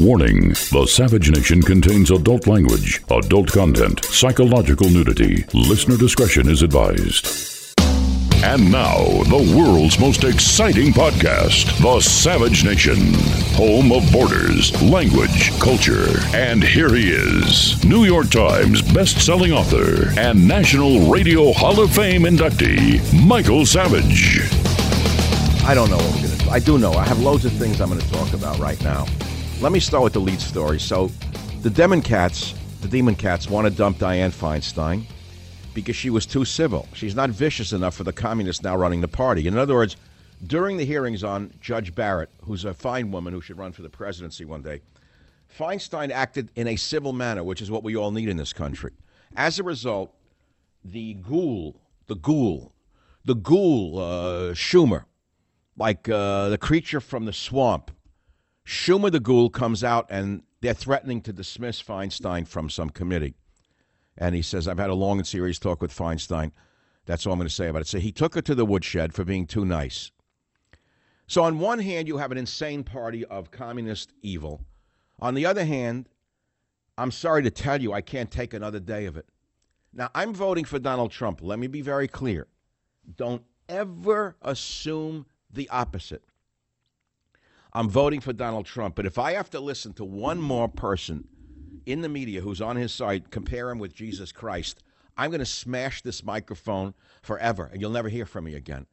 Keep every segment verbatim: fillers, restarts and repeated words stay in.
Warning, The Savage Nation contains adult language, adult content, psychological nudity. Listener discretion is advised. And now, the world's most exciting podcast, The Savage Nation. Home of borders, language, culture. And here he is, New York Times best-selling author and National Radio Hall of Fame inductee, Michael Savage. I don't know what we're going to do. I do know. I have loads of things I'm going to talk about right now. Let me start with the lead story. So the Demon Cats, the Demon Cats want to dump Dianne Feinstein because she was too civil. She's not vicious enough for the communists now running the party. In other words, during the hearings on Judge Barrett, who's a fine woman who should run for the presidency one day, Feinstein acted in a civil manner, which is what we all need in this country. As a result, the ghoul, the ghoul, the ghoul uh, Schumer, like uh, the creature from the swamp, Schumer the ghoul comes out and they're threatening to dismiss Feinstein from some committee. And he says, I've had a long and serious talk with Feinstein. That's all I'm going to say about it. So he took her to the woodshed for being too nice. So on one hand, you have an insane party of communist evil. On the other hand, I'm sorry to tell you, I can't take another day of it. Now, I'm voting for Donald Trump. Let me be very clear. Don't ever assume the opposite. I'm voting for Donald Trump, but if I have to listen to one more person in the media who's on his side, compare him with Jesus Christ, I'm going to smash this microphone forever, and you'll never hear from me again.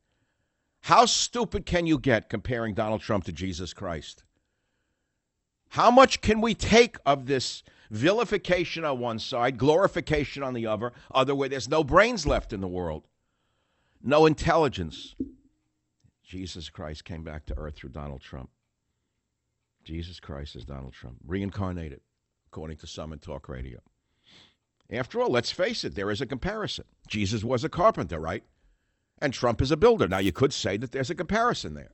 How stupid can you get comparing Donald Trump to Jesus Christ? How much can we take of this vilification on one side, glorification on the other, other way there's no brains left in the world, no intelligence? Jesus Christ came back to earth through Donald Trump. Jesus Christ is Donald Trump, reincarnated, according to some in talk radio. After all, let's face it, there is a comparison. Jesus was a carpenter, right? And Trump is a builder. Now, you could say that there's a comparison there.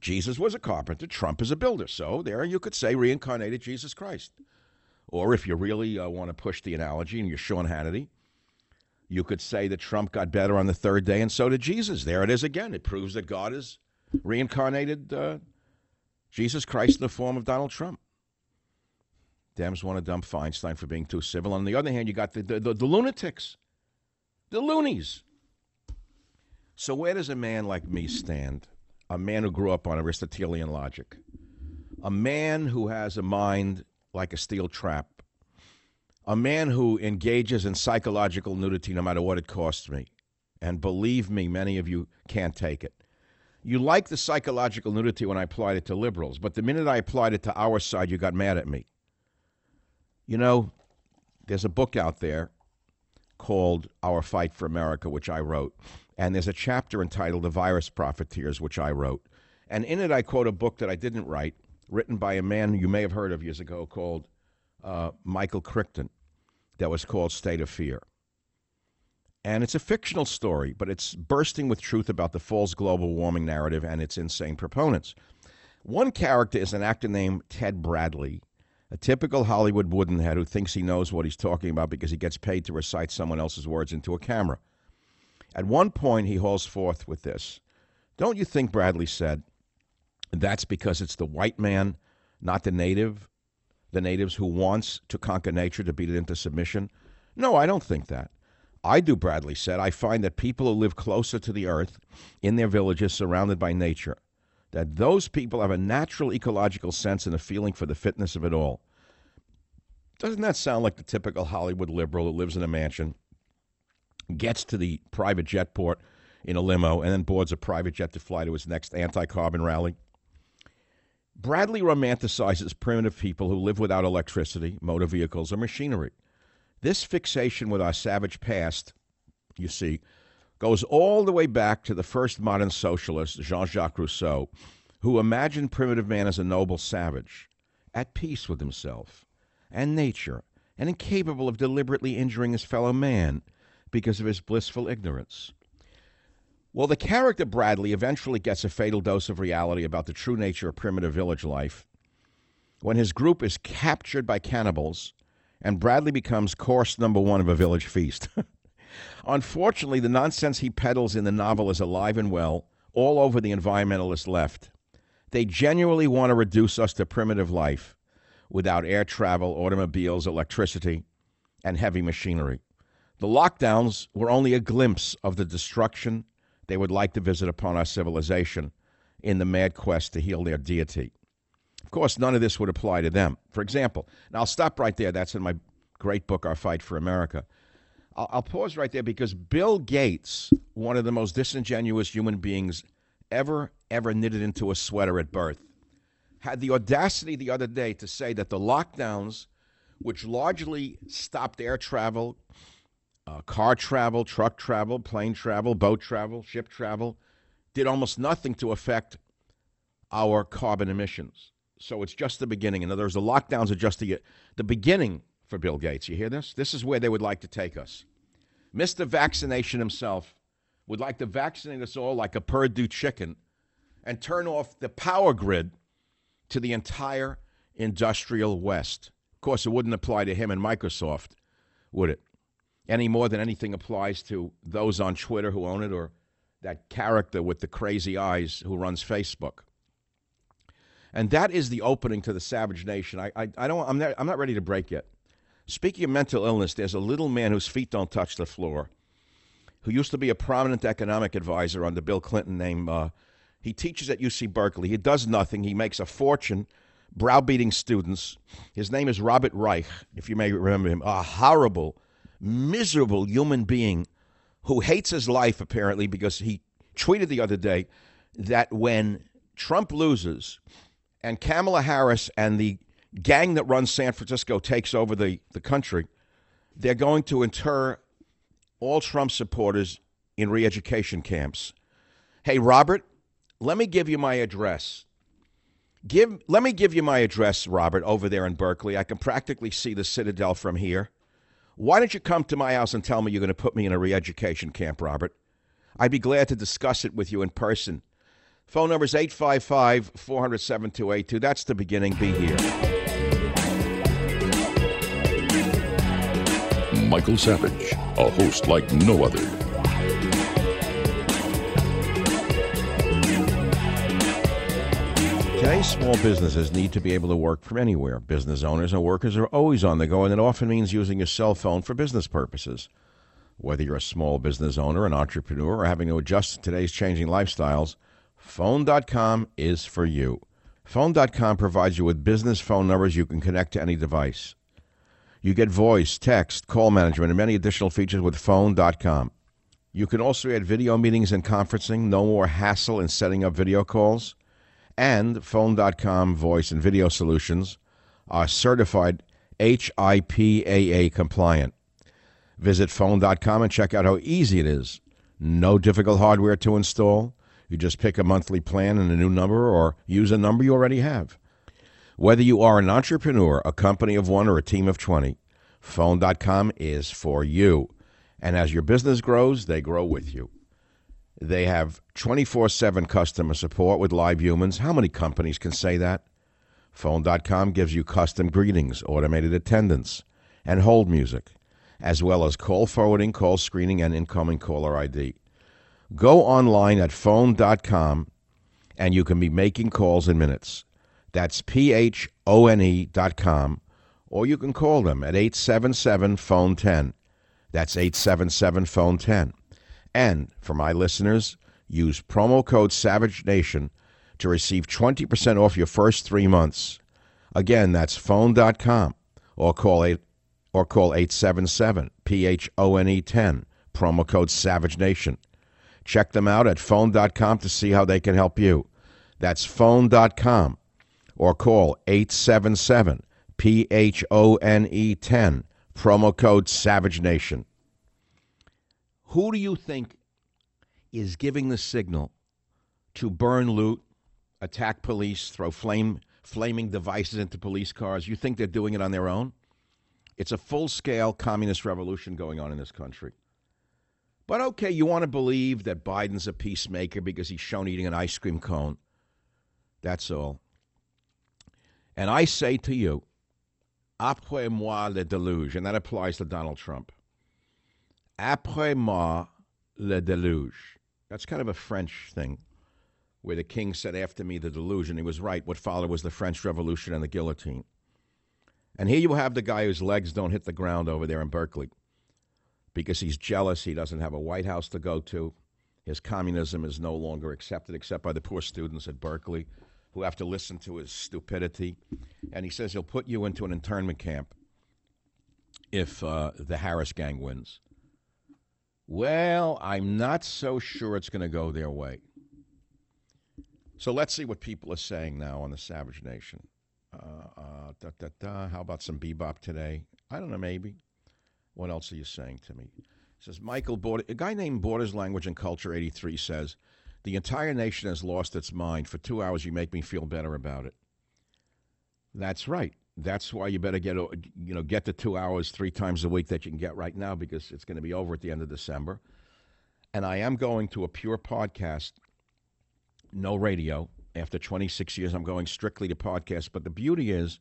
Jesus was a carpenter. Trump is a builder. So there you could say reincarnated Jesus Christ. Or if you really uh, want to push the analogy and you're Sean Hannity, you could say that Trump got better on the third day and so did Jesus. There it is again. It proves that God is reincarnated uh Jesus Christ in the form of Donald Trump. Dems want to dump Feinstein for being too civil. On the other hand, you got the, the, the, the lunatics, the loonies. So where does a man like me stand? A man who grew up on Aristotelian logic. A man who has a mind like a steel trap. A man who engages in psychological nudity no matter what it costs me. And believe me, many of you can't take it. You like the psychological nudity when I applied it to liberals, but the minute I applied it to our side, you got mad at me. You know, there's a book out there called Our Fight for America, which I wrote, and there's a chapter entitled The Virus Profiteers, which I wrote. And in it, I quote a book that I didn't write, written by a man you may have heard of years ago called uh, Michael Crichton, that was called State of Fear. And it's a fictional story, but it's bursting with truth about the false global warming narrative and its insane proponents. One character is an actor named Ted Bradley, a typical Hollywood woodenhead who thinks he knows what he's talking about because he gets paid to recite someone else's words into a camera. At one point, he hauls forth with this. "Don't you think," Bradley said, "that's because it's the white man, not the native, the natives who wants to conquer nature, to beat it into submission?" "No, I don't think that." "I do," Bradley said. "I find that people who live closer to the earth, in their villages, surrounded by nature, that those people have a natural ecological sense and a feeling for the fitness of it all." Doesn't that sound like the typical Hollywood liberal who lives in a mansion, gets to the private jet port in a limo, and then boards a private jet to fly to his next anti-carbon rally? Bradley romanticizes primitive people who live without electricity, motor vehicles, or machinery. This fixation with our savage past, you see, goes all the way back to the first modern socialist, Jean-Jacques Rousseau, who imagined primitive man as a noble savage, at peace with himself and nature, and incapable of deliberately injuring his fellow man because of his blissful ignorance. Well, the character Bradley eventually gets a fatal dose of reality about the true nature of primitive village life when his group is captured by cannibals and Bradley becomes course number one of a village feast. Unfortunately, the nonsense he peddles in the novel is alive and well all over the environmentalist left. They genuinely want to reduce us to primitive life without air travel, automobiles, electricity, and heavy machinery. The lockdowns were only a glimpse of the destruction they would like to visit upon our civilization in the mad quest to heal their deity. Of course, none of this would apply to them. For example, and I'll stop right there. That's in my great book, Our Fight for America. I'll, I'll pause right there because Bill Gates, one of the most disingenuous human beings ever, ever knitted into a sweater at birth, had the audacity the other day to say that the lockdowns, which largely stopped air travel, Uh, car travel, truck travel, plane travel, boat travel, ship travel, did almost nothing to affect our carbon emissions. So it's just the beginning. In other words, the lockdowns are just the, the beginning for Bill Gates. You hear this? This is where they would like to take us. Mister Vaccination himself would like to vaccinate us all like a Purdue chicken and turn off the power grid to the entire industrial West. Of course, it wouldn't apply to him and Microsoft, would it? Any more than anything applies to those on Twitter who own it or that character with the crazy eyes who runs Facebook. And that is the opening to the Savage Nation. I, I, I don't, I'm not, I'm not ready to break yet. Speaking of mental illness, there's a little man whose feet don't touch the floor who used to be a prominent economic advisor under Bill Clinton named, uh, he teaches at U C Berkeley. He does nothing. He makes a fortune browbeating students. His name is Robert Reich, if you may remember him, a horrible miserable human being who hates his life, apparently, because he tweeted the other day that when Trump loses and Kamala Harris and the gang that runs San Francisco takes over the, the country, they're going to inter all Trump supporters in re-education camps. Hey, Robert, let me give you my address. Give, let me give you my address, Robert, over there in Berkeley. I can practically see the Citadel from here. Why don't you come to my house and tell me you're going to put me in a re-education camp, Robert? I'd be glad to discuss it with you in person. Phone number is eight five five, four hundred, seven two eight two. That's the beginning. Be here. Michael Savage, a host like no other. Today, small businesses need to be able to work from anywhere. Business owners and workers are always on the go, and it often means using your cell phone for business purposes. Whether you're a small business owner, an entrepreneur, or having to adjust to today's changing lifestyles, phone dot com is for you. phone dot com provides you with business phone numbers you can connect to any device. You get voice, text, call management, and many additional features with phone dot com. You can also add video meetings and conferencing, no more hassle in setting up video calls. And phone dot com voice and video solutions are certified H I P A A compliant. Visit phone dot com and check out how easy it is. No difficult hardware to install. You just pick a monthly plan and a new number or use a number you already have. Whether you are an entrepreneur, a company of one, or a team of twenty, phone dot com is for you. And as your business grows, they grow with you. They have twenty-four seven customer support with live humans. How many companies can say that? Phone dot com gives you custom greetings, automated attendance, and hold music, as well as call forwarding, call screening, and incoming caller I D. Go online at phone dot com, and you can be making calls in minutes. That's P H O N E dot com, or you can call them at eight seven seven phone one zero. That's eight seven seven phone one zero. And for my listeners, use promo code Savage Nation to receive twenty percent off your first three months. Again, that's phone dot com or call eight or call eight seven seven P H O N E one zero, promo code Savage Nation. Check them out at phone dot com to see how they can help you. That's phone dot com or call eight seven seven P H O N E one zero, promo code Savage Nation. Who do you think is giving the signal to burn loot, attack police, throw flame, flaming devices into police cars? You think they're doing it on their own? It's a full-scale communist revolution going on in this country. But okay, you want to believe that Biden's a peacemaker because he's shown eating an ice cream cone. That's all. And I say to you, après-moi le déluge, and that applies to Donald Trump. Après-moi le déluge. That's kind of a French thing, where the king said, after me the deluge, and he was right. What followed was the French Revolution and the guillotine. And here you have the guy whose legs don't hit the ground over there in Berkeley because he's jealous. He doesn't have a White House to go to. His communism is no longer accepted except by the poor students at Berkeley who have to listen to his stupidity. And he says he'll put you into an internment camp if uh, the Harris gang wins. Well, I'm not so sure it's going to go their way. So let's see what people are saying now on the Savage Nation. Uh, uh, da, da, da. How about some bebop today? I don't know, maybe. What else are you saying to me? It says, Michael, Border, a guy named Borders, Language, and Culture eighty-three says, the entire nation has lost its mind. For two hours, you make me feel better about it. That's right. That's why you better get, you know, get the two hours three times a week that you can get right now, because it's going to be over at the end of December. And I am going to a pure podcast, no radio. After twenty-six years, I'm going strictly to podcasts. But the beauty is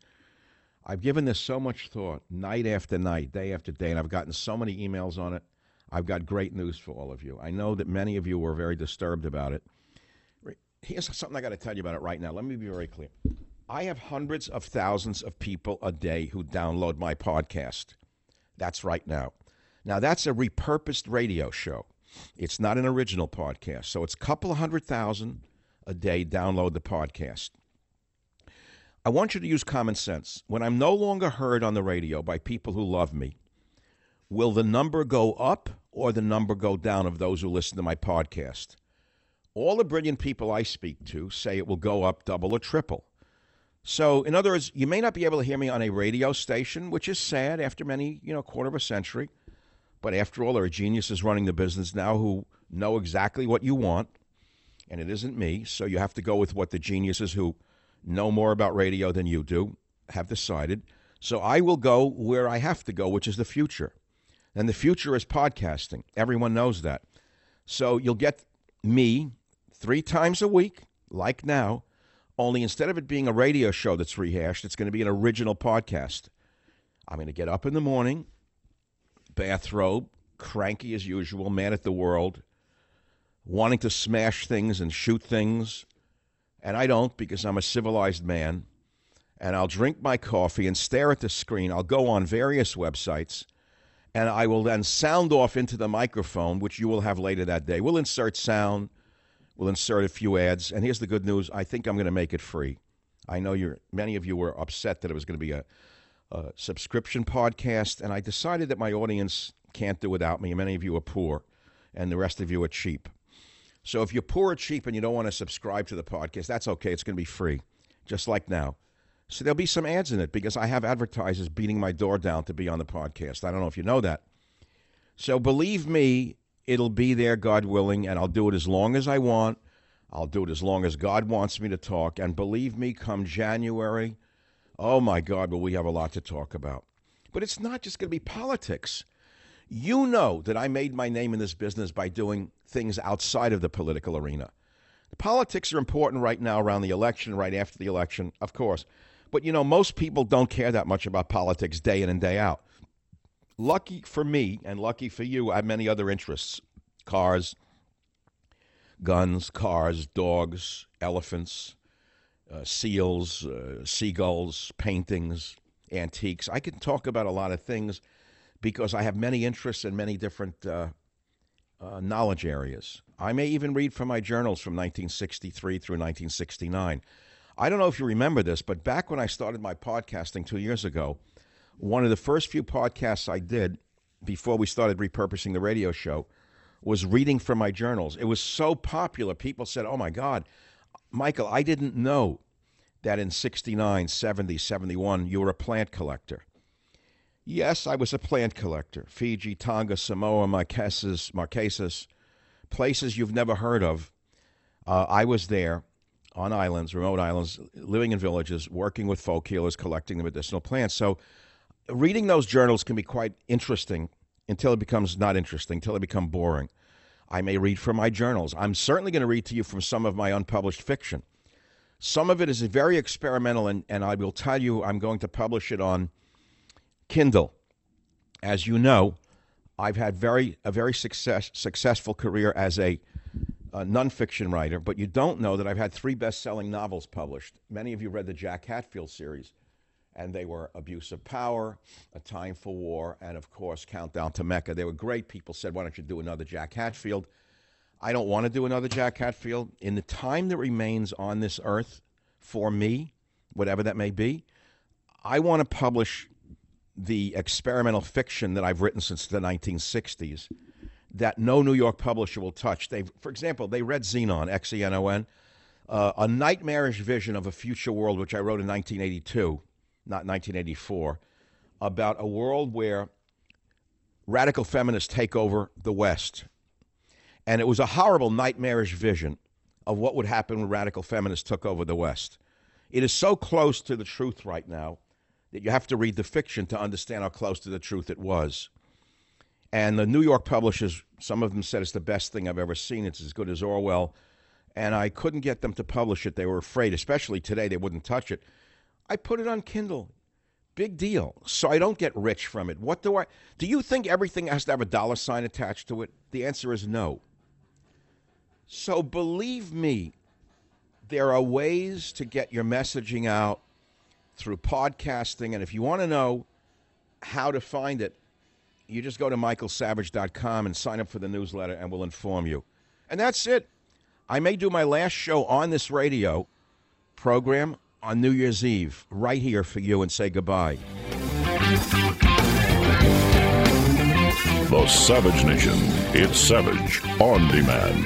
I've given this so much thought, night after night, day after day, and I've gotten so many emails on it. I've got great news for all of you. I know that many of you were very disturbed about it. Here's something I got to tell you about it right now. Let me be very clear. I have hundreds of thousands of people a day who download my podcast. That's right now. Now, that's a repurposed radio show. It's not an original podcast. So it's a couple hundred thousand a day download the podcast. I want you to use common sense. When I'm no longer heard on the radio by people who love me, will the number go up or the number go down of those who listen to my podcast? All the brilliant people I speak to say it will go up double or triple. So, in other words, you may not be able to hear me on a radio station, which is sad after many, you know, quarter of a century. But after all, there are geniuses running the business now who know exactly what you want, and it isn't me. So you have to go with what the geniuses who know more about radio than you do have decided. So I will go where I have to go, which is the future. And the future is podcasting. Everyone knows that. So you'll get me three times a week, like now, only instead of it being a radio show that's rehashed, it's going to be an original podcast. I'm going to get up in the morning, bathrobe, cranky as usual, mad at the world, wanting to smash things and shoot things. And I don't, because I'm a civilized man. And I'll drink my coffee and stare at the screen. I'll go on various websites, and I will then sound off into the microphone, which you will have later that day. We'll insert sound. We'll insert a few ads, and here's the good news. I think I'm going to make it free. I know you're, many of you were upset that it was going to be a, a subscription podcast, and I decided that my audience can't do without me. Many of you are poor, and the rest of you are cheap. So if you're poor or cheap and you don't want to subscribe to the podcast, that's okay. It's going to be free, just like now. So there'll be some ads in it because I have advertisers beating my door down to be on the podcast. I don't know if you know that. So believe me, it'll be there, God willing, and I'll do it as long as I want. I'll do it as long as God wants me to talk. And believe me, come January, oh, my God, will we have a lot to talk about. But it's not just going to be politics. You know that I made my name in this business by doing things outside of the political arena. The politics are important right now around the election, right after the election, of course. But, you know, most people don't care that much about politics day in and day out. Lucky for me and lucky for you, I have many other interests. Cars, guns, cars, dogs, elephants, uh, seals, uh, seagulls, paintings, antiques. I can talk about a lot of things because I have many interests in many different uh, uh, knowledge areas. I may even read from my journals from nineteen sixty-three through nineteen sixty-nine. I don't know if you remember this, but back when I started my podcasting two years ago, one of the first few podcasts I did before we started repurposing the radio show was reading from my journals. It was so popular. People said, oh, my God, Michael, I didn't know that in sixty-nine, seventy, seventy-one, you were a plant collector. Yes, I was a plant collector. Fiji, Tonga, Samoa, Marquesas, Marquesas, places you've never heard of. Uh, I was there on islands, remote islands, living in villages, working with folk healers, collecting the medicinal plants. So reading those journals can be quite interesting until it becomes not interesting, until it becomes boring. I may read from my journals. I'm certainly going to read to you from some of my unpublished fiction. Some of it is very experimental, and, and I will tell you I'm going to publish it on Kindle. As you know, I've had very a very success, successful career as a a nonfiction writer, but you don't know that I've had three best-selling novels published. Many of you read the Jack Hatfield series, and they were Abuse of Power, A Time for War, and, of course, Countdown to Mecca. They were great. People said, why don't you do another Jack Hatfield? I don't want to do another Jack Hatfield. In the time that remains on this earth for me, whatever that may be, I want to publish the experimental fiction that I've written since the nineteen sixties that no New York publisher will touch. They, for example, they read Xenon, X E N O N, uh, a nightmarish vision of a future world, which I wrote in nineteen eighty-two, not nineteen eighty-four, about a world where radical feminists take over the West. And it was a horrible, nightmarish vision of what would happen when radical feminists took over the West. It is so close to the truth right now that you have to read the fiction to understand how close to the truth it was. And the New York publishers, some of them said it's the best thing I've ever seen. It's as good as Orwell. And I couldn't get them to publish it. They were afraid, especially today, they wouldn't touch it. I put it on Kindle. Big deal. So I don't get rich from it. What do I, do you think everything has to have a dollar sign attached to it? The answer is no. So believe me, there are ways to get your messaging out through podcasting. And if you want to know how to find it, you just go to michael savage dot com and sign up for the newsletter, and we'll inform you. And that's it. I may do my last show on this radio program on New Year's Eve, right here for you, and say goodbye. The Savage Nation. It's Savage on Demand.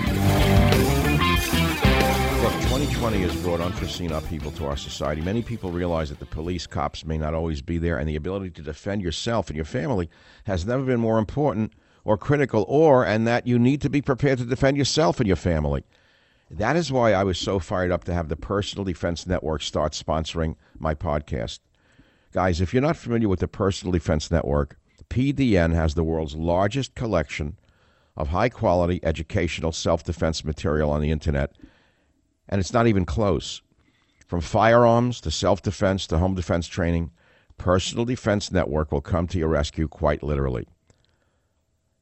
Look, twenty twenty has brought unforeseen upheaval to our society. Many people realize that the police, cops may not always be there, and the ability to defend yourself and your family has never been more important or critical, or, and that you need to be prepared to defend yourself and your family. That is why I was so fired up to have the Personal Defense Network start sponsoring my podcast. Guys, if you're not familiar with the Personal Defense Network, P D N has the world's largest collection of high-quality educational self-defense material on the internet. And it's not even close. From firearms to self-defense to home defense training, Personal Defense Network will come to your rescue quite literally.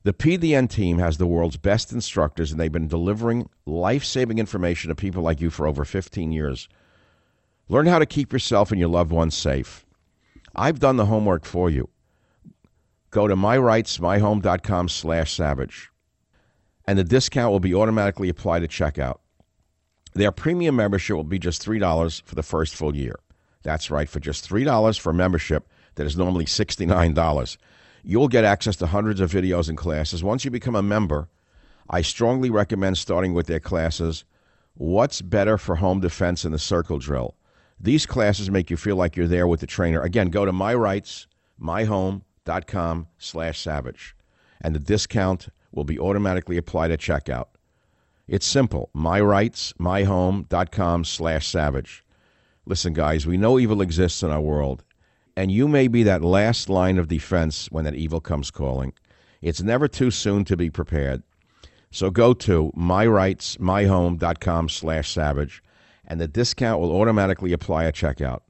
The P D N team has the world's best instructors, and they've been delivering life-saving information to people like you for over fifteen years. Learn how to keep yourself and your loved ones safe. I've done the homework for you. Go to myrightsmyhome.com slash savage, and the discount will be automatically applied at checkout. Their premium membership will be just three dollars for the first full year. That's right, for just three dollars for a membership that is normally sixty-nine dollars. You'll get access to hundreds of videos and classes. Once you become a member, I strongly recommend starting with their classes, What's Better for Home Defense and the Circle Drill. These classes make you feel like you're there with the trainer. Again, go to myrightsmyhome.com slash savage, and the discount will be automatically applied at checkout. It's simple, myrightsmyhome.com slash savage. Listen, guys, we know evil exists in our world, and you may be that last line of defense when that evil comes calling. It's never too soon to be prepared. So go to my rights my home dot com slash savage, and the discount will automatically apply at checkout.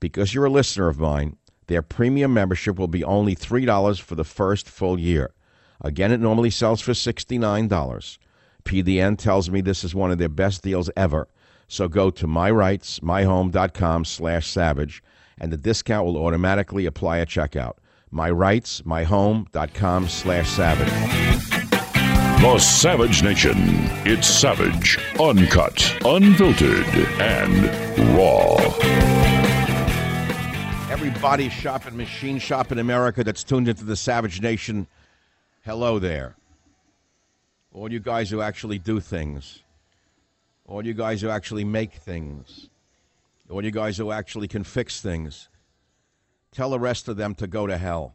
Because you're a listener of mine, their premium membership will be only three dollars for the first full year. Again, it normally sells for sixty-nine dollars. P D N tells me this is one of their best deals ever. So go to my rights my home dot com slash savage, and the discount will automatically apply at checkout. my rights my home dot com slash savage. The Savage Nation. It's savage, uncut, unfiltered, and raw. Everybody's shopping, machine shop in America that's tuned into the Savage Nation. Hello there. All you guys who actually do things. All you guys who actually make things. All you guys who actually can fix things. Tell the rest of them to go to hell.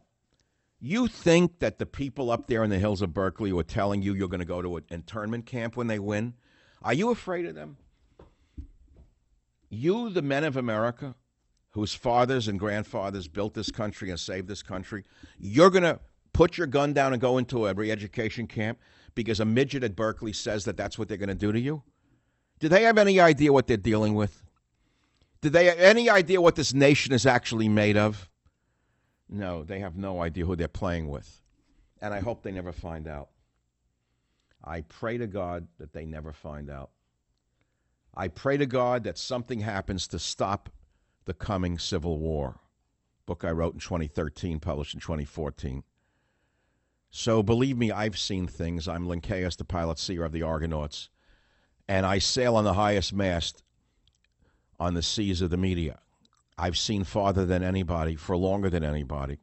You think that the people up there in the hills of Berkeley who are telling you you're going to go to an internment camp when they win? Are you afraid of them? You, the men of America, whose fathers and grandfathers built this country and saved this country, you're going to put your gun down and go into a re-education camp because a midget at Berkeley says that that's what they're going to do to you? Do they have any idea what they're dealing with? Do they have any idea what this nation is actually made of? No, they have no idea who they're playing with. And I hope they never find out. I pray to God that they never find out. I pray to God that something happens to stop The Coming Civil War, book I wrote in twenty thirteen, published in twenty fourteen. So believe me, I've seen things. I'm Lincaeus, the pilot seer of the Argonauts, and I sail on the highest mast on the seas of the media. I've seen farther than anybody, for longer than anybody.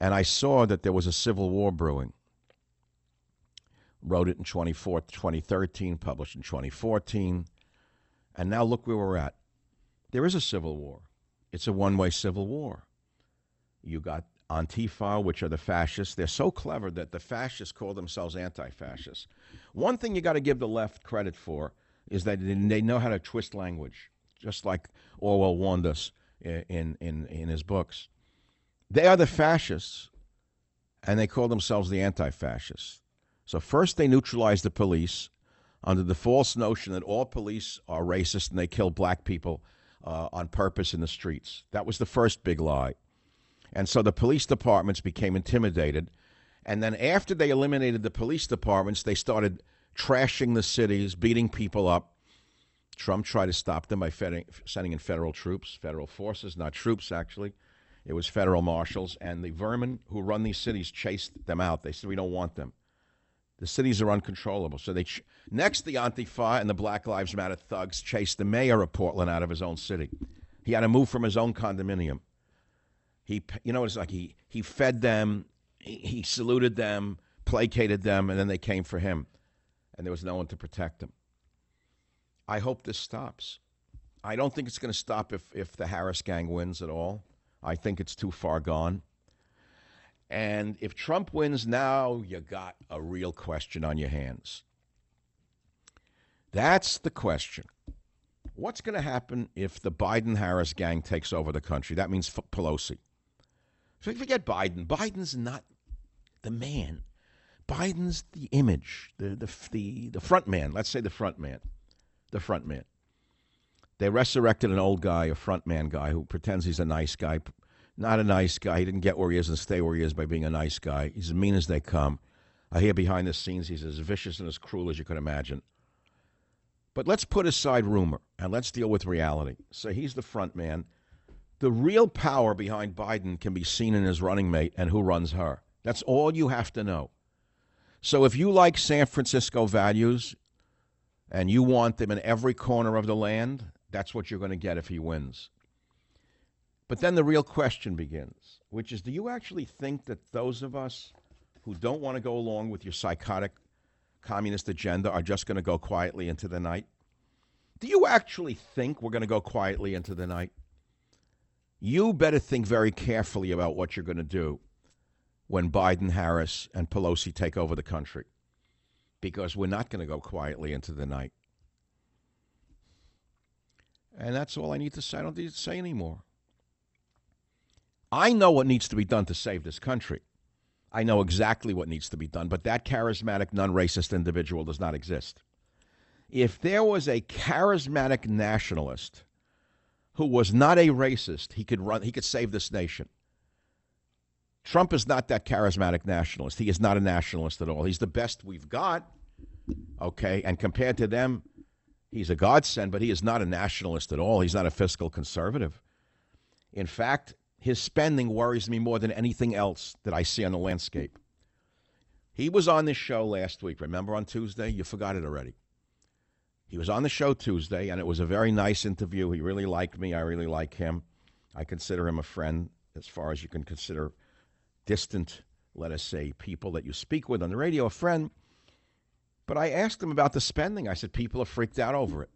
And I saw that there was a civil war brewing. Wrote it in twenty thirteen, published in twenty fourteen, and now look where we're at. There is a civil war. It's a one-way civil war. You got Antifa, which are the fascists. They're so clever that the fascists call themselves anti-fascists. One thing you got to give the left credit for is that they know how to twist language, just like Orwell warned us in, in, in his books. They are the fascists, and they call themselves the anti-fascists. So first they neutralized the police under the false notion that all police are racist and they kill black people Uh, on purpose in the streets. That was the first big lie. And so the police departments became intimidated. And then after they eliminated the police departments, they started trashing the cities, beating people up. Trump tried to stop them by fed- sending in federal troops, federal forces, not troops, actually. It was federal marshals. And the vermin who run these cities chased them out. They said, we don't want them. The cities are uncontrollable. So they ch- next, the Antifa and the Black Lives Matter thugs chased the mayor of Portland out of his own city. He had to move from his own condominium. He, you know, it's like he he fed them, he, he saluted them, placated them, and then they came for him, and there was no one to protect him. I hope this stops. I don't think it's going to stop if if the Harris gang wins at all. I think it's too far gone. And if Trump wins now, you got a real question on your hands. That's the question. What's going to happen if the Biden-Harris gang takes over the country? That means f- Pelosi. Forget Biden. Biden's not the man. Biden's the image, the, the, the, the front man. Let's say the front man. The front man. They resurrected an old guy, a front man guy, who pretends he's a nice guy. Not a nice guy. He didn't get where he is and stay where he is by being a nice guy. He's as mean as they come. I hear behind the scenes he's as vicious and as cruel as you could imagine. But let's put aside rumor and let's deal with reality. So he's the front man. The real power behind Biden can be seen in his running mate and who runs her. That's all you have to know. So if you like San Francisco values and you want them in every corner of the land, that's what you're going to get if he wins. But then the real question begins, which is, do you actually think that those of us who don't want to go along with your psychotic communist agenda are just going to go quietly into the night? Do you actually think we're going to go quietly into the night? You better think very carefully about what you're going to do when Biden, Harris, and Pelosi take over the country, because we're not going to go quietly into the night. And that's all I need to say. I don't need to say anymore. I know what needs to be done to save this country. I know exactly what needs to be done, but that charismatic, non-racist individual does not exist. If there was a charismatic nationalist who was not a racist, he could run, he could save this nation. Trump is not that charismatic nationalist. He is not a nationalist at all. He's the best we've got, okay? And compared to them, he's a godsend, but he is not a nationalist at all. He's not a fiscal conservative. In fact, his spending worries me more than anything else that I see on the landscape. He was on this show last week. Remember on Tuesday? You forgot it already. He was on the show Tuesday, and it was a very nice interview. He really liked me. I really like him. I consider him a friend as far as you can consider distant, let us say, people that you speak with on the radio, a friend. But I asked him about the spending. I said, people are freaked out over it.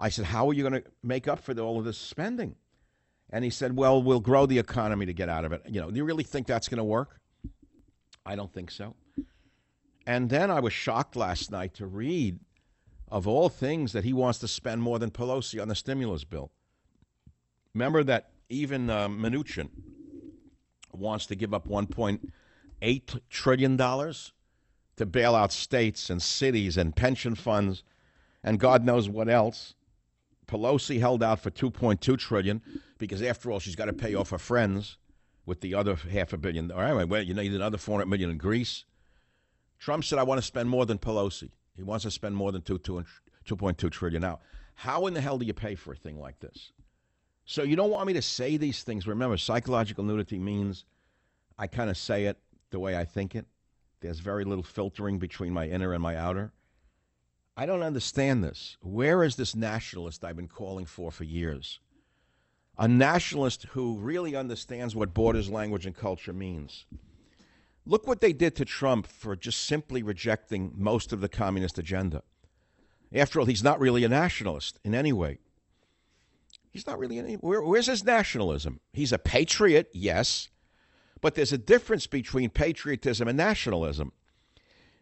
I said, how are you going to make up for all of this spending? And he said, well, we'll grow the economy to get out of it. You know, do you really think that's going to work? I don't think so. And then I was shocked last night to read, of all things, that he wants to spend more than Pelosi on the stimulus bill. Remember that even uh, Mnuchin wants to give up one point eight trillion dollars to bail out states and cities and pension funds and God knows what else. Pelosi held out for two point two trillion dollars because, after all, she's got to pay off her friends with the other half a billion. All right, well, you need another four hundred million dollars in Greece. Trump said, I want to spend more than Pelosi. He wants to spend more than two point two trillion dollars. Now, how in the hell do you pay for a thing like this? So you don't want me to say these things. Remember, psychological nudity means I kind of say it the way I think it. There's very little filtering between my inner and my outer. I don't understand this. Where is this nationalist I've been calling for for years? A nationalist who really understands what borders, language, and culture means. Look what they did to Trump for just simply rejecting most of the communist agenda. After all, he's not really a nationalist in any way. He's not really any, where, where's his nationalism? He's a patriot, yes, but there's a difference between patriotism and nationalism.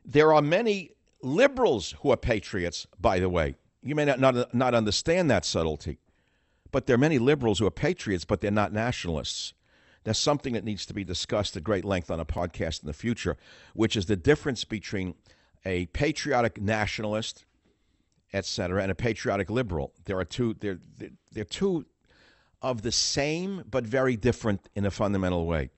There are many liberals who are patriots, by the way. You may not, not, not understand that subtlety, but there are many liberals who are patriots, but they're not nationalists. That's something that needs to be discussed at great length on a podcast in the future, which is the difference between a patriotic nationalist, et cetera, and a patriotic liberal. There are two, they're, they're, they're two of the same, but very different in a fundamental way.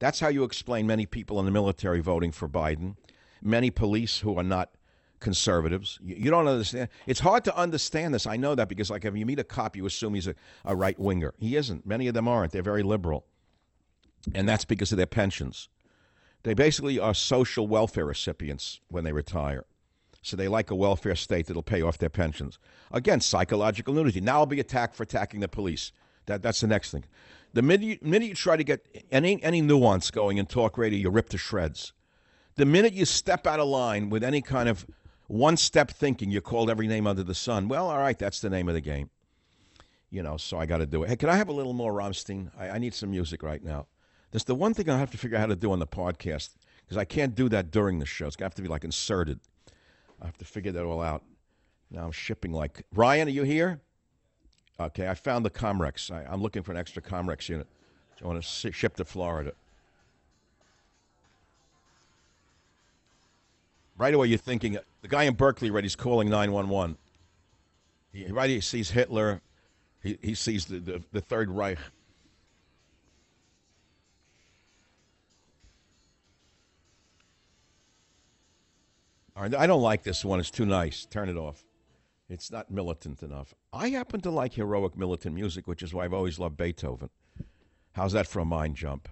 That's how you explain many people in the military voting for Biden, many police who are not conservatives. You, you don't understand. It's hard to understand this. I know that because, like, if you meet a cop, you assume he's a, a right winger. He isn't. Many of them aren't. They're very liberal. And that's because of their pensions. They basically are social welfare recipients when they retire. So they like a welfare state that'll pay off their pensions. Again, psychological nudity. Now I'll be attacked for attacking the police. That, that's the next thing. The minute you, minute you try to get any, any nuance going in talk radio, you're ripped to shreds. The minute you step out of line with any kind of one-step thinking, you're called every name under the sun. Well, all right, that's the name of the game. You know, so I got to do it. Hey, can I have a little more Rammstein? I, I need some music right now. That's the one thing I have to figure out how to do on the podcast, because I can't do that during the show. It's going to have to be, like, inserted. I have to figure that all out. Now I'm shipping like... Ryan, are you here? Okay, I found the Comrex. I, I'm looking for an extra Comrex unit. I want to ship to Florida. Right away, you're thinking, the guy in Berkeley, right, he's calling nine one one. He, right, he sees Hitler. He, he sees the, the, the Third Reich. All right, I don't like this one. It's too nice. Turn it off. It's not militant enough. I happen to like heroic militant music, which is why I've always loved Beethoven. How's that for a mind jump?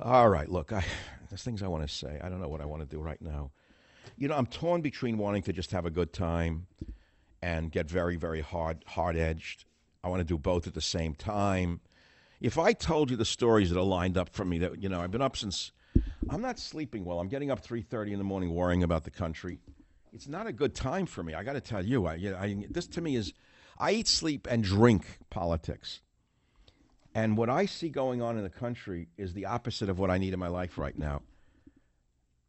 All right, look, I, there's things I want to say. I don't know what I want to do right now. You know, I'm torn between wanting to just have a good time and get very, very hard, hard-edged. I want to do both at the same time. If I told you the stories that are lined up for me, that, you know, I've been up since... I'm not sleeping well. I'm getting up three thirty in the morning worrying about the country. It's not a good time for me. I got to tell you, I, I, this to me is, I eat, sleep, and drink politics. And what I see going on in the country is the opposite of what I need in my life right now.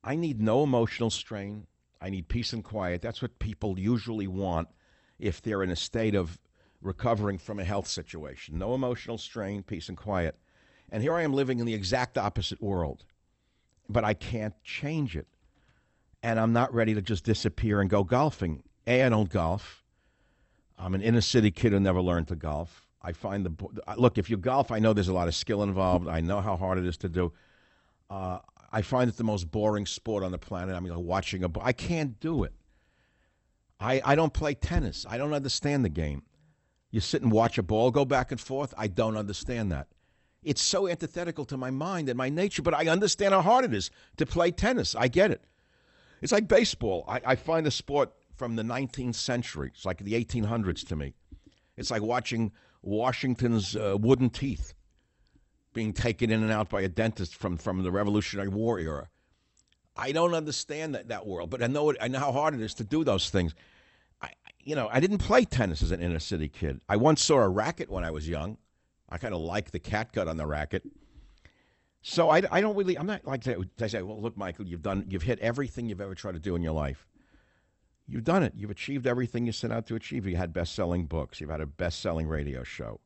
I need no emotional strain. I need peace and quiet. That's what people usually want if they're in a state of recovering from a health situation. No emotional strain, peace and quiet. And here I am living in the exact opposite world. but I can't change it. And I'm not ready to just disappear and go golfing. A, I don't golf. I'm an inner city kid who never learned to golf. I find the, look, if you golf, I know there's a lot of skill involved. I know how hard it is to do. Uh, I find it the most boring sport on the planet. I mean, like watching a, I can't do it. I, I don't play tennis. I don't understand the game. You sit and watch a ball go back and forth. I don't understand that. It's so antithetical to my mind and my nature, but I understand how hard it is to play tennis. I get it. It's like baseball. I, I find a sport from the nineteenth century. It's like the eighteen hundreds to me. It's like watching Washington's uh, wooden teeth being taken in and out by a dentist from, from the Revolutionary War era. I don't understand that, that world, but I know, it, I know how hard it is to do those things. I, you know, I didn't play tennis as an inner city kid. I once saw a racket when I was young. I kind of like the catgut on the racket. So I, I don't really, I'm not like, they say, well, look, Michael, you've done, you've hit everything you've ever tried to do in your life. You've done it. You've achieved everything you set out to achieve. You had best-selling books. You've had a best-selling radio show.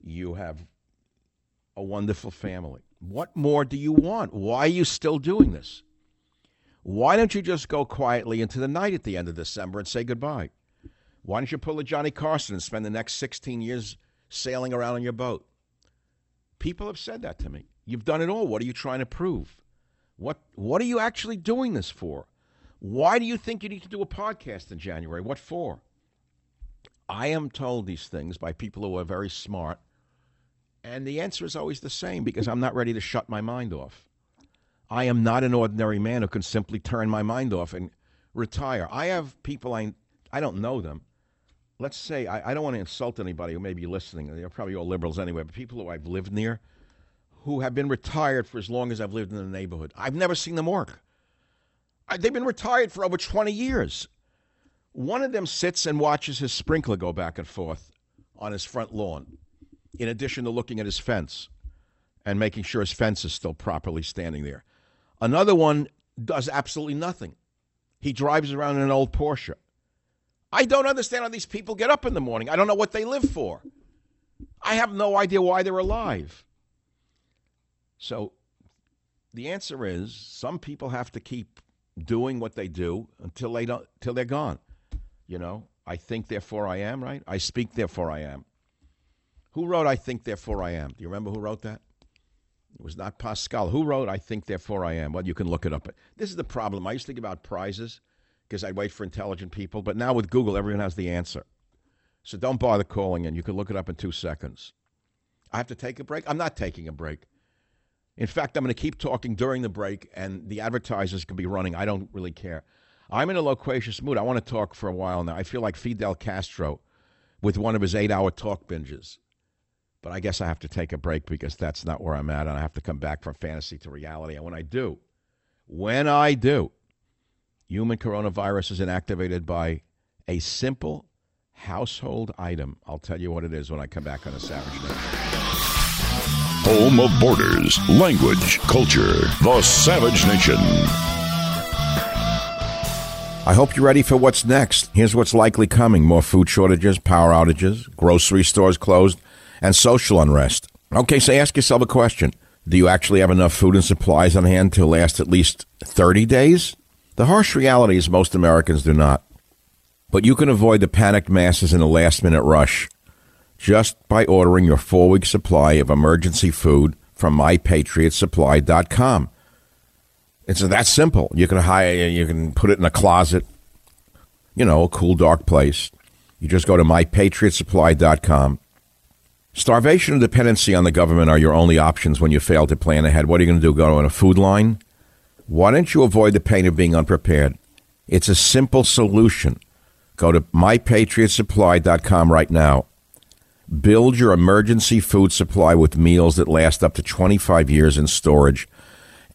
You have a wonderful family. What more do you want? Why are you still doing this? Why don't you just go quietly into the night at the end of December and say goodbye? Why don't you pull a Johnny Carson and spend the next sixteen years sailing around on your boat? People have said that to me. You've done it all. What are you trying to prove? What What are you actually doing this for? Why do you think you need to do a podcast in January? What for? I am told these things by people who are very smart, and the answer is always the same, because I'm not ready to shut my mind off. I am not an ordinary man who can simply turn my mind off and retire. I have people, I, I don't know them. Let's say, I, I don't want to insult anybody who may be listening. They're probably all liberals anyway, but people who I've lived near who have been retired for as long as I've lived in the neighborhood. I've never seen them work. They've been retired for over twenty years. One of them sits and watches his sprinkler go back and forth on his front lawn, in addition to looking at his fence and making sure his fence is still properly standing there. Another one does absolutely nothing. He drives around in an old Porsche. I don't understand how these people get up in the morning. I don't know what they live for. I have no idea why they're alive. So the answer is some people have to keep doing what they do until they don't, until they're gone. You know, I think, therefore I am, right? I speak, therefore I am. Who wrote I think, therefore I am? Do you remember who wrote that? It was not Pascal. Who wrote I think, therefore I am? Well, you can look it up. This is the problem. I used to give out prizes because I'd wait for intelligent people, but now with Google, everyone has the answer. So don't bother calling in. You can look it up in two seconds. I have to take a break. I'm not taking a break. In fact, I'm going to keep talking during the break, and the advertisers can be running. I don't really care. I'm in a loquacious mood. I want to talk for a while now. I feel like Fidel Castro with one of his eight-hour talk binges. But I guess I have to take a break because that's not where I'm at, and I have to come back from fantasy to reality. And when I do, when I do, human coronavirus is inactivated by a simple household item. I'll tell you what it is when I come back on a Savage Nation. Home of borders, language, culture, the Savage Nation. I hope you're ready for what's next. Here's what's likely coming. More food shortages, power outages, grocery stores closed, and social unrest. Okay, so ask yourself a question. Do you actually have enough food and supplies on hand to last at least thirty days? The harsh reality is most Americans do not. But you can avoid the panicked masses in the last-minute rush just by ordering your four-week supply of emergency food from my patriot supply dot com. It's that simple. You can hire, you can put it in a closet, you know, a cool, dark place. You just go to my patriot supply dot com. Starvation and dependency on the government are your only options when you fail to plan ahead. What are you going to do, go on a food line? Why don't you avoid the pain of being unprepared? It's a simple solution. Go to my patriot supply dot com right now. Build your emergency food supply with meals that last up to twenty-five years in storage.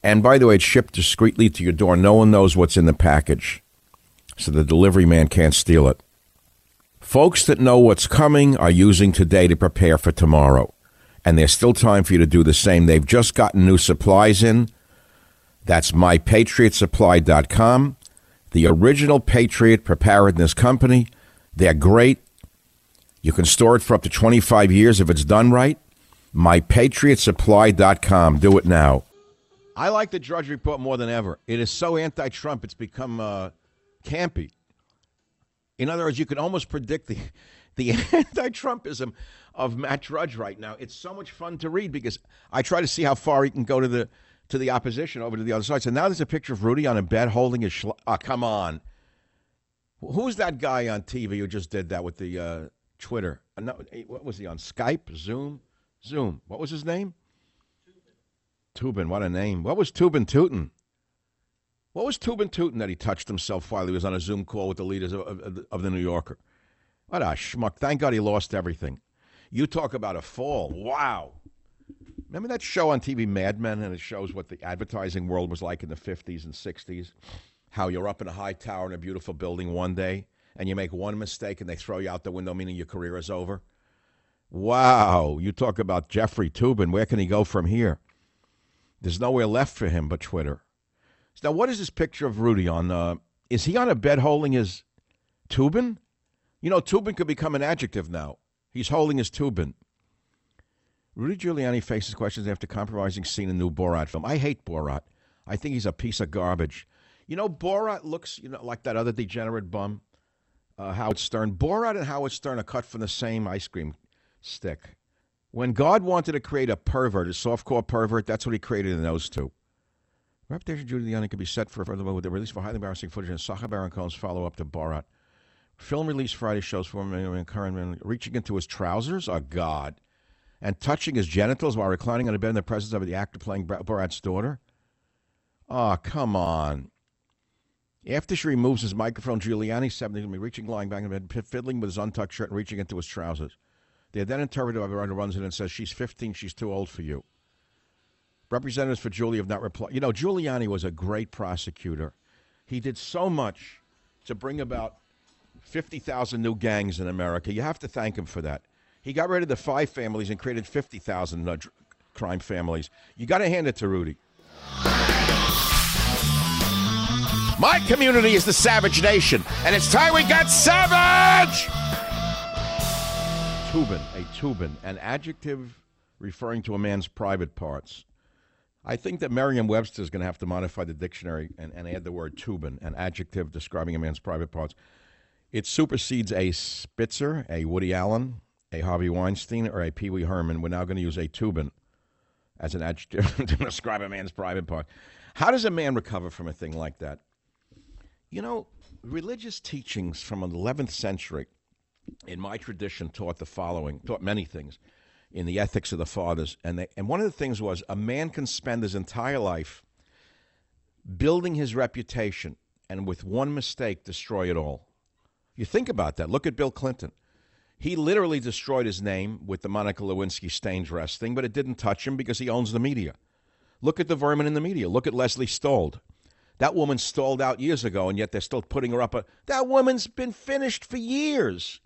And by the way, it's shipped discreetly to your door. No one knows what's in the package, so the delivery man can't steal it. Folks that know what's coming are using today to prepare for tomorrow. And there's still time for you to do the same. They've just gotten new supplies in. That's my patriot supply dot com, the original Patriot Preparedness Company. They're great. You can store it for up to twenty-five years if it's done right. my patriot supply dot com. Do it now. I like the Drudge Report more than ever. It is so anti-Trump, it's become uh, campy. In other words, you can almost predict the the anti-Trumpism of Matt Drudge right now. It's so much fun to read because I try to see how far he can go to the to the opposition over to the other side. So now there's a picture of Rudy on a bed holding his schl- oh, come on. Who's that guy on T V who just did that with the uh, Twitter? No, what was he on? Skype? Zoom? Zoom. What was his name? Toobin, what a name. What was Toobin Tootin? What was Toobin Tootin that he touched himself while he was on a Zoom call with the leaders of, of, of the New Yorker? What a schmuck. Thank God he lost everything. You talk about a fall. Wow. Remember that show on T V, Mad Men, and it shows what the advertising world was like in the fifties and sixties? How you're up in a high tower in a beautiful building one day, and you make one mistake and they throw you out the window, meaning your career is over? Wow. You talk about Jeffrey Toobin. Where can he go from here? There's nowhere left for him but Twitter. So now, what is this picture of Rudy on? Uh, is he on a bed holding his Toobin? You know, Toobin could become an adjective now. He's holding his Toobin. Rudy Giuliani faces questions after compromising scene in new Borat film. I hate Borat. I think he's a piece of garbage. You know, Borat looks, you know, like that other degenerate bum, uh, Howard Stern. Borat and Howard Stern are cut from the same ice cream stick. When God wanted to create a pervert, a softcore pervert, that's what he created in those two. Reputation due to the onion could be set for furthermore with the release of highly embarrassing footage and Sacha Baron Cohen's follow-up to Borat. Film release Friday shows former Curran reaching into his trousers, oh God, and touching his genitals while reclining on a bed in the presence of the actor playing Borat's daughter. Oh, come on. After she removes his microphone, Giuliani said he'll be reaching, lying back in bed, fiddling with his untucked shirt and reaching into his trousers. The then interpreter runs in and says, she's fifteen, she's too old for you. Representatives for Giuliani have not replied. You know, Giuliani was a great prosecutor. He did so much to bring about fifty thousand new gangs in America. You have to thank him for that. He got rid of the five families and created fifty thousand uh, crime families. You got to hand it to Rudy. My community is the Savage Nation, and it's time we got savage! Toobin, a Toobin, an adjective referring to a man's private parts. I think that Merriam-Webster is going to have to modify the dictionary and, and add the word Toobin, an adjective describing a man's private parts. It supersedes a Spitzer, a Woody Allen, a Harvey Weinstein, or a Pee Wee Herman. We're now going to use a Toobin as an adjective to describe a man's private parts. How does a man recover from a thing like that? You know, religious teachings from the eleventh century in my tradition taught the following, taught many things in the ethics of the fathers. And they, and one of the things was a man can spend his entire life building his reputation and with one mistake destroy it all. You think about that. Look at Bill Clinton. He literally destroyed his name with the Monica Lewinsky stained dress thing, but it didn't touch him because he owns the media. Look at the vermin in the media. Look at Lesley Stahl. That woman stalled out years ago, and yet they're still putting her up. A, that woman's been finished for years.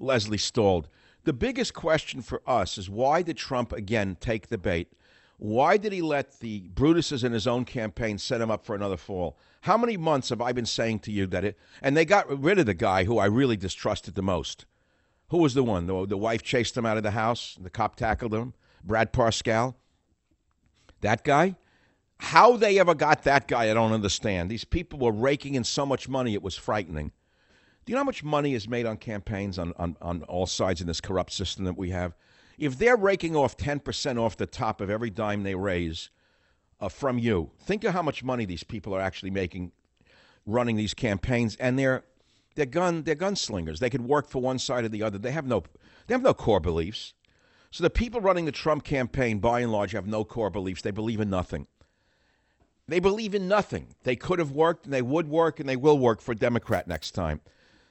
Lesley Stahl. The biggest question for us is why did Trump again take the bait? Why did he let the Brutuses in his own campaign set him up for another fall? How many months have I been saying to you that it, and they got rid of the guy who I really distrusted the most. Who was the one? The, the wife chased him out of the house. The cop tackled him. Brad Parscale. That guy. How they ever got that guy, I don't understand. These people were raking in so much money, it was frightening. Do you know how much money is made on campaigns on, on, on all sides in this corrupt system that we have? If they're raking off ten percent off the top of every dime they raise uh, from you, think of how much money these people are actually making running these campaigns. And they're they're gun they're gunslingers. They could work for one side or the other. They have no they have no core beliefs. So the people running the Trump campaign, by and large, have no core beliefs. They believe in nothing. They believe in nothing. They could have worked, and they would work, and they will work for a Democrat next time.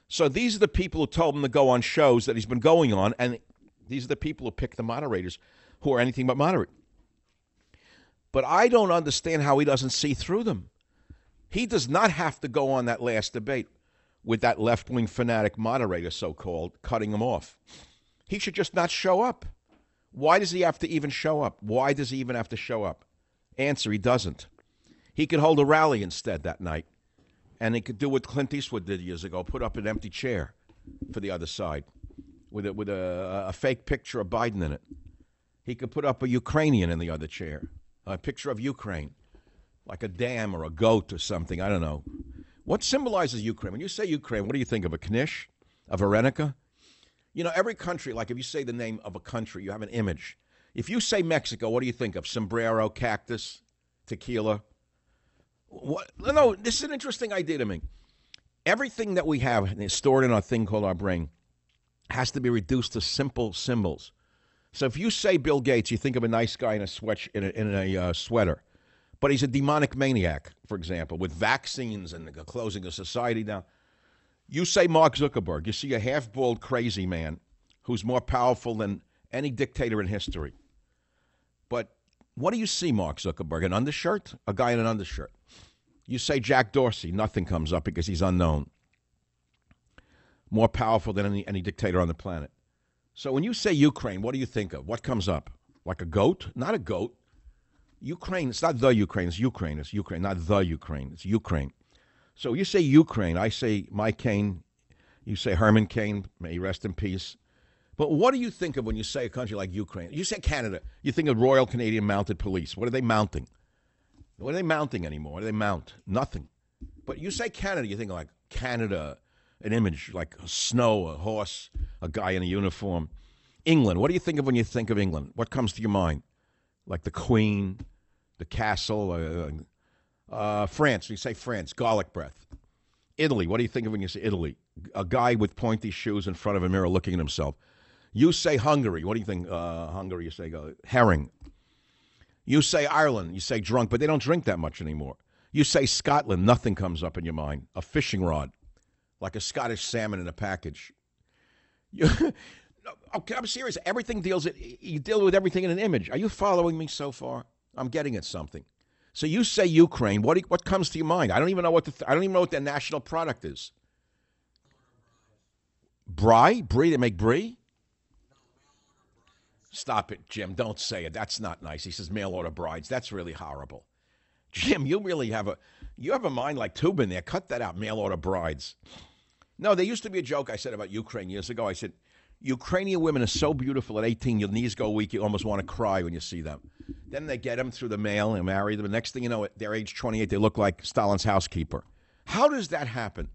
So these are the people who told him to go on shows that he's been going on, and these are the people who pick the moderators who are anything but moderate. But I don't understand how he doesn't see through them. He does not have to go on that last debate with that left-wing fanatic moderator, so-called, cutting him off. He should just not show up. Why does he have to even show up? Why does he even have to show up? Answer, he doesn't. He could hold a rally instead that night. And he could do what Clint Eastwood did years ago, put up an empty chair for the other side with a, with a, a fake picture of Biden in it. He could put up a Ukrainian in the other chair, a picture of Ukraine, like a dam or a goat or something. I don't know. What symbolizes Ukraine? When you say Ukraine, what do you think of? A Knish? A Varenica? You know, every country, like if you say the name of a country, you have an image. If you say Mexico, what do you think of? Sombrero, cactus, tequila. What? No, this is an interesting idea to me. Everything that we have stored in our thing called our brain has to be reduced to simple symbols. So if you say Bill Gates, you think of a nice guy in a sweat in a, in a uh, sweater, but he's a demonic maniac, for example, with vaccines and the closing of society down. You say Mark Zuckerberg, you see a half-bald crazy man who's more powerful than any dictator in history. But what do you see, Mark Zuckerberg? An undershirt? A guy in an undershirt. You say Jack Dorsey, nothing comes up because he's unknown. More powerful than any, any dictator on the planet. So when you say Ukraine, what do you think of? What comes up? Like a goat? Not a goat. Ukraine, it's not the Ukraine, it's Ukraine. It's Ukraine, not the Ukraine. It's Ukraine. So you say Ukraine, I say Mike Caine, you say Herman Cain, may he rest in peace. But what do you think of when you say a country like Ukraine? You say Canada, you think of Royal Canadian Mounted Police. What are they mounting? What are they mounting anymore? What do they mount? Nothing. But you say Canada, you think like Canada, an image like snow, a horse, a guy in a uniform. England, what do you think of when you think of England? What comes to your mind? Like the Queen, the castle, uh, uh, France, you say France, garlic breath. Italy, what do you think of when you say Italy? A guy with pointy shoes in front of a mirror looking at himself. You say Hungary, what do you think, uh, Hungary, you say uh, herring. You say Ireland, you say drunk, but they don't drink that much anymore. You say Scotland, nothing comes up in your mind. A fishing rod, like a Scottish salmon in a package. You, okay, I'm serious. Everything deals it. You deal with everything in an image. Are you following me so far? I'm getting at something. So you say Ukraine. What do, what comes to your mind? I don't even know what the th I don't even know what their national product is. Brie, brie. They make brie. Stop it, Jim. Don't say it. That's not nice. He says mail order brides. That's really horrible. Jim, you really have a, you have a mind like Toobin there. Cut that out, mail-order brides. No, there used to be a joke I said about Ukraine years ago. I said, Ukrainian women are so beautiful at eighteen, your knees go weak. You almost want to cry when you see them. Then they get them through the mail and marry them. The next thing you know, at their age twenty-eight, they look like Stalin's housekeeper. How does that happen?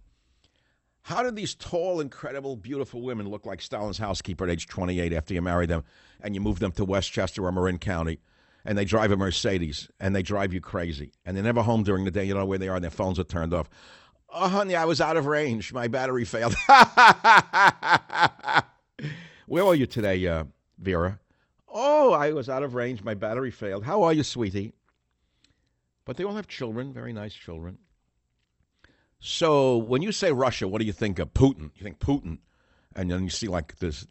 How do these tall, incredible, beautiful women look like Stalin's housekeeper at age twenty-eight after you marry them and you move them to Westchester or Marin County? And they drive a Mercedes, and they drive you crazy. And they're never home during the day. You don't know where they are, and their phones are turned off. Oh, honey, I was out of range. My battery failed. Where are you today, uh, Vera? Oh, I was out of range. My battery failed. How are you, sweetie? But they all have children, very nice children. So when you say Russia, what do you think of? Putin. You think Putin. And then you see, like, this,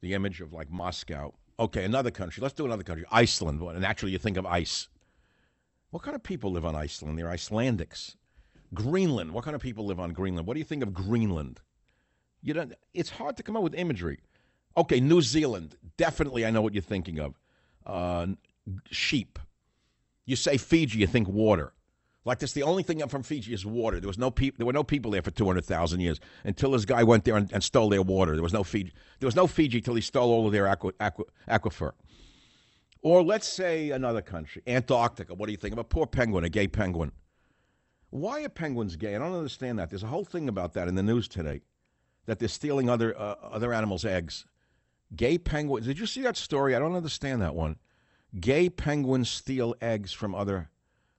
the image of, like, Moscow. Okay, another country. Let's do another country. Iceland. And naturally, you think of ice. What kind of people live on Iceland? They're Icelandics. Greenland. What kind of people live on Greenland? What do you think of Greenland? You don't. It's hard to come up with imagery. Okay, New Zealand. Definitely, I know what you're thinking of. Uh, sheep. You say Fiji, you think water. Like this, the only thing from Fiji is water. There was no people. There were no people there for two hundred thousand years until this guy went there and, and stole their water. There was no Fiji. There was no Fiji till he stole all of their aqua, aqua, aquifer. Or let's say another country, Antarctica. What do you think of a poor penguin, a gay penguin? Why are penguins gay? I don't understand that. There's a whole thing about that in the news today, that they're stealing other uh, other animals' eggs. Gay penguins. Did you see that story? I don't understand that one. Gay penguins steal eggs from other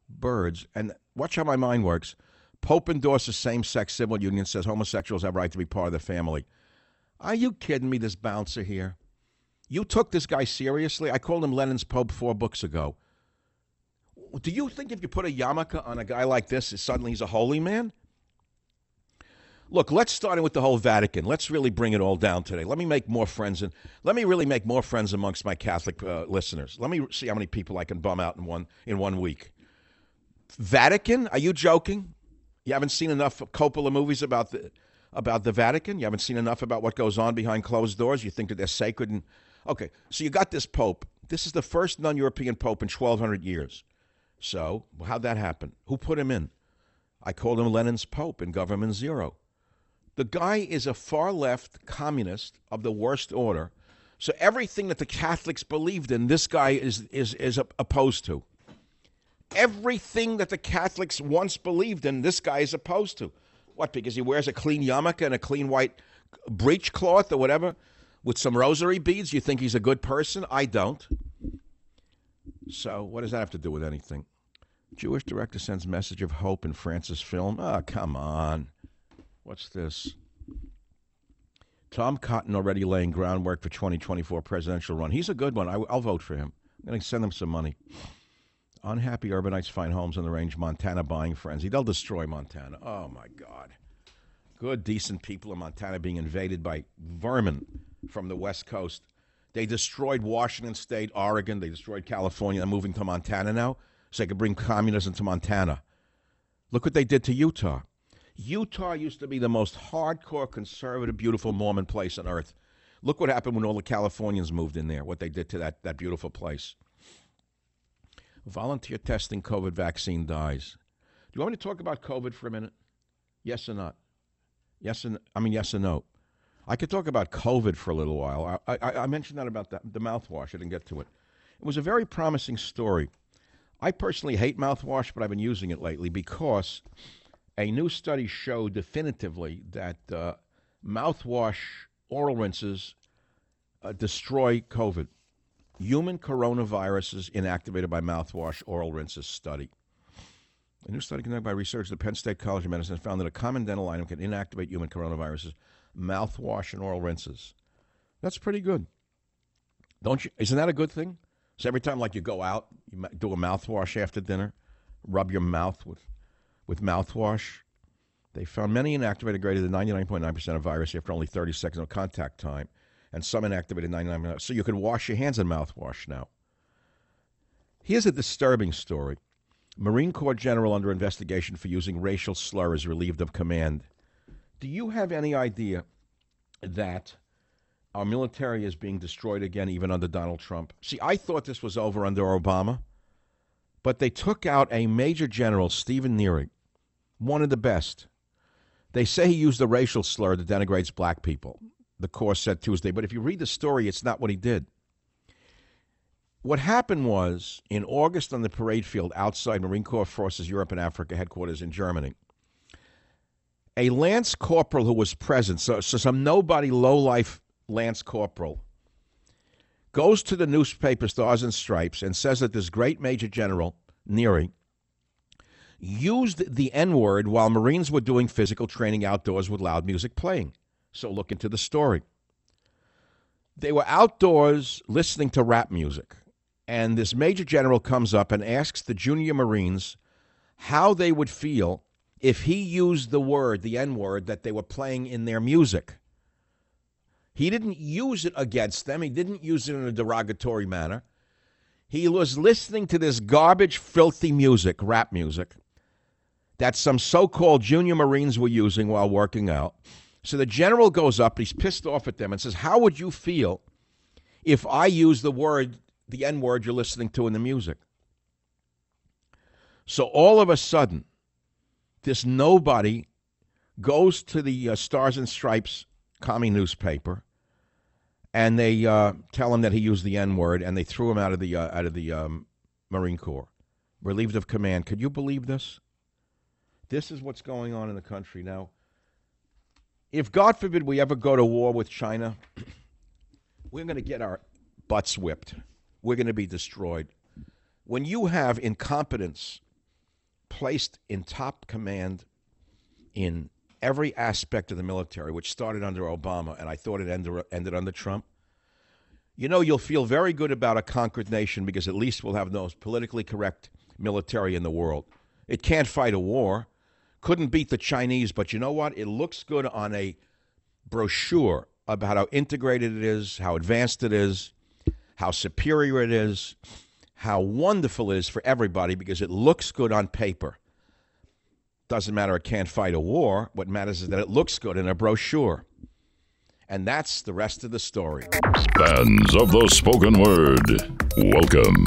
birds. And watch how my mind works. Pope endorses same-sex civil union, says homosexuals have a right to be part of the family. Are you kidding me, this bouncer here? You took this guy seriously? I called him Lenin's Pope four books ago. Do you think if you put a yarmulke on a guy like this, suddenly he's a holy man? Look, let's start with the whole Vatican. Let's really bring it all down today. Let me make more friends, and let me really make more friends amongst my Catholic uh, listeners. Let me see how many people I can bum out in one in one week. Vatican? Are you joking? You haven't seen enough Coppola movies about the about the Vatican? You haven't seen enough about what goes on behind closed doors? You think that they're sacred? And okay, so you got this pope. This is the first non-European pope in twelve hundred years. So how'd that happen? Who put him in? I called him Lenin's Pope in Government Zero. The guy is a far-left communist of the worst order. So everything that the Catholics believed in, this guy is is, is opposed to. everything that the Catholics once believed in, this guy is opposed to. What, because he wears a clean yarmulke and a clean white breechcloth or whatever with some rosary beads? You think he's a good person? I don't. So what does that have to do with anything? Jewish director sends message of hope in Francis film. Oh, come on. What's this? Tom Cotton already laying groundwork for twenty twenty-four presidential run. He's a good one. I, I'll vote for him. I'm going to send him some money. Unhappy urbanites find homes on the range. Montana buying frenzy. They'll destroy Montana. Oh, my God. Good, decent people in Montana being invaded by vermin from the West Coast. They destroyed Washington State, Oregon. They destroyed California. They're moving to Montana now so they could bring communism to Montana. Look what they did to Utah. Utah used to be the most hardcore, conservative, beautiful Mormon place on earth. Look what happened when all the Californians moved in there, what they did to that, that beautiful place. Volunteer testing COVID vaccine dies. Do you want me to talk about COVID for a minute? Yes or not? Yes and I mean, yes or no. I could talk about COVID for a little while. I, I, I mentioned that about the, the mouthwash. I didn't get to it. It was a very promising story. I personally hate mouthwash, but I've been using it lately because a new study showed definitively that uh, mouthwash oral rinses uh, destroy COVID. Human coronaviruses inactivated by mouthwash oral rinses study. A new study conducted by researchers at Penn State College of Medicine found that a common dental item can inactivate human coronaviruses, mouthwash and oral rinses. That's pretty good. Don't you? Isn't that a good thing? So every time like you go out, you do a mouthwash after dinner, rub your mouth with With mouthwash. They found many inactivated greater than ninety-nine point nine percent of virus after only thirty seconds of contact time, and some inactivated ninety-nine percent. So you can wash your hands in mouthwash now. Here's a disturbing story. Marine Corps general under investigation for using racial slur is relieved of command. Do you have any idea that our military is being destroyed again, even under Donald Trump? See, I thought this was over under Obama. But they took out a major general, Stephen Neary, one of the best. They say he used a racial slur that denigrates black people, the Corps said Tuesday. But if you read the story, it's not what he did. What happened was, in August on the parade field outside Marine Corps Forces Europe and Africa headquarters in Germany, a Lance Corporal who was present, so, so some nobody, low-life Lance Corporal, goes to the newspaper Stars and Stripes and says that this great Major General, Neary, used the N-word while Marines were doing physical training outdoors with loud music playing. So look into the story. They were outdoors listening to rap music, and this Major General comes up and asks the junior Marines how they would feel if he used the word, the N-word, that they were playing in their music. He didn't use it against them. He didn't use it in a derogatory manner. He was listening to this garbage, filthy music, rap music, that some so-called junior Marines were using while working out. So the general goes up, he's pissed off at them and says, how would you feel if I used the word, the N-word you're listening to in the music? So all of a sudden, this nobody goes to the uh, Stars and Stripes commie newspaper, and they uh, tell him that he used the N-word, and they threw him out of the uh, out of the um, Marine Corps, relieved of command. Could you believe this? This is what's going on in the country now. If God forbid we ever go to war with China, we're going to get our butts whipped. We're going to be destroyed. When you have incompetence placed in top command in every aspect of the military, which started under Obama, and I thought it ended, ended under Trump, you know, you'll feel very good about a conquered nation because at least we'll have the most politically correct military in the world. It can't fight a war. Couldn't beat the Chinese, but you know what? It looks good on a brochure about how integrated it is, how advanced it is, how superior it is, how wonderful it is for everybody because it looks good on paper. Doesn't matter, it can't fight a war. What matters is that it looks good in a brochure. And that's the rest of the story. Fans of the spoken word, welcome.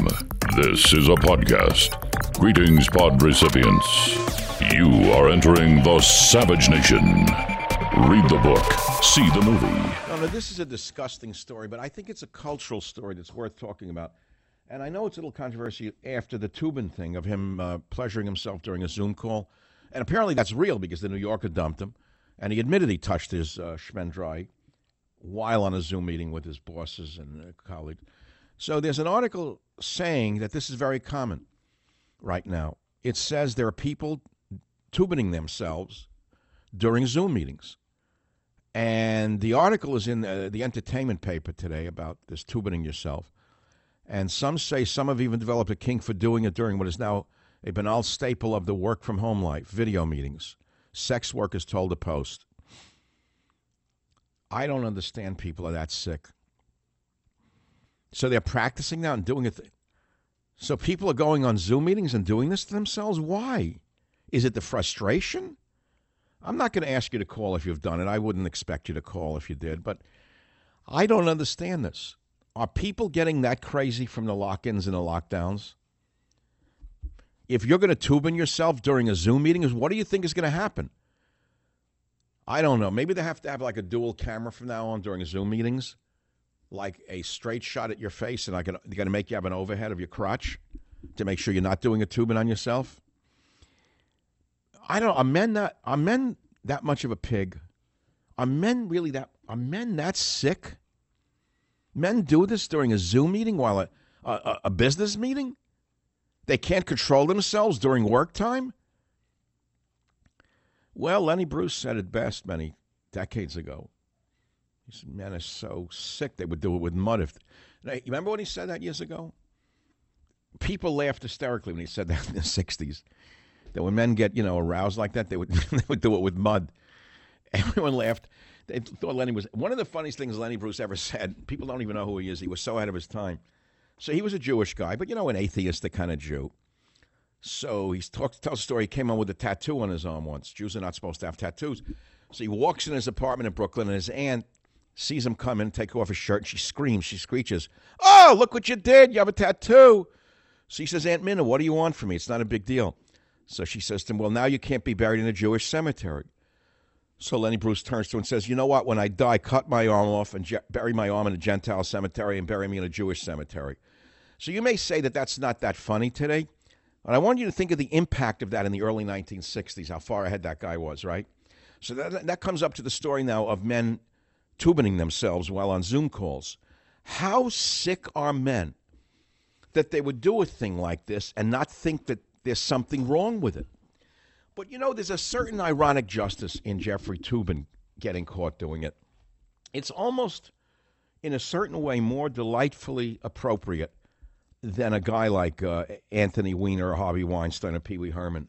This is a podcast. Greetings, pod recipients. You are entering the Savage Nation. Read the book, see the movie. No, no, this is a disgusting story, but I think it's a cultural story that's worth talking about. And I know it's a little controversy after the Toobin thing of him uh, pleasuring himself during a Zoom call. And apparently that's real because the New Yorker dumped him. And he admitted he touched his uh, Shmendrai while on a Zoom meeting with his bosses and colleagues. So there's an article saying that this is very common right now. It says there are people Toobining themselves during Zoom meetings. And the article is in uh, the entertainment paper today about this Toobining yourself. And some say some have even developed a kink for doing it during what is now a banal staple of the work-from-home life, video meetings. Sex workers told the Post. I don't understand people are that sick. So they're practicing now and doing it. Th- so people are going on Zoom meetings and doing this to themselves? Why? Is it the frustration? I'm not going to ask you to call if you've done it. I wouldn't expect you to call if you did, but I don't understand this. Are people getting that crazy from the lock-ins and the lockdowns? If you're going to Toobin yourself during a Zoom meeting, what do you think is going to happen? I don't know. Maybe they have to have like a dual camera from now on during Zoom meetings, like a straight shot at your face, and I can, they're going to make you have an overhead of your crotch to make sure you're not doing a Toobin on yourself. I don't. Are men that are men that much of a pig? Are men really that? Are men that sick? Men do this during a Zoom meeting while a, a, a business meeting? They can't control themselves during work time? Well, Lenny Bruce said it best many decades ago. He said, men are so sick they would do it with mud. If they, remember when he said that years ago? People laughed hysterically when he said that in the sixties. That when men get, you know, aroused like that, they would they would do it with mud. Everyone laughed. They thought Lenny was one of the funniest things Lenny Bruce ever said. People don't even know who he is. He was so ahead of his time. So he was a Jewish guy, but, you know, an atheistic kind of Jew. So he talks, tells a story. He came home with a tattoo on his arm once. Jews are not supposed to have tattoos. So he walks in his apartment in Brooklyn, and his aunt sees him come in, take off his shirt, and she screams, she screeches, "Oh, look what you did. You have a tattoo." So he says, "Aunt Minna, what do you want from me? It's not a big deal." So she says to him, "Well, now you can't be buried in a Jewish cemetery." So Lenny Bruce turns to him and says, "You know what? When I die, cut my arm off and je- bury my arm in a Gentile cemetery and bury me in a Jewish cemetery." So you may say that that's not that funny today, but I want you to think of the impact of that in the early nineteen sixties, how far ahead that guy was, right? So that, that comes up to the story now of men Toobining themselves while on Zoom calls. How sick are men that they would do a thing like this and not think that there's something wrong with it? But, you know, there's a certain ironic justice in Jeffrey Toobin getting caught doing it. It's almost, in a certain way, more delightfully appropriate than a guy like uh, Anthony Weiner or Harvey Weinstein or Pee Wee Herman.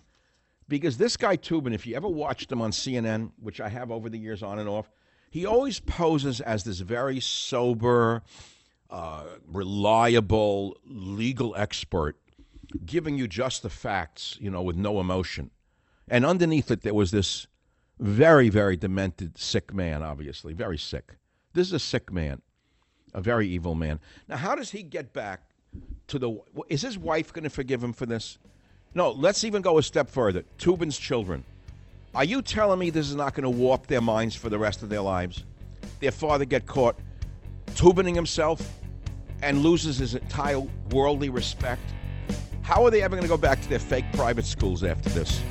Because this guy Toobin, if you ever watched him on C N N, which I have over the years on and off, he always poses as this very sober, uh, reliable, legal expert giving you just the facts, you know, with no emotion. And underneath it, there was this very, very demented, sick man, obviously, very sick. This is a sick man, a very evil man. Now, how does he get back to the... Is his wife going to forgive him for this? No, let's even go a step further. Toobin's children. Are you telling me this is not going to warp their minds for the rest of their lives? Their father get caught Toobining himself and loses his entire worldly respect. How are they ever going to go back to their fake private schools after this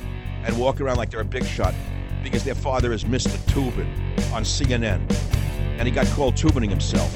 and walk around like they're a big shot because their father is Mister Toobin on C N N and he got called Toobining himself?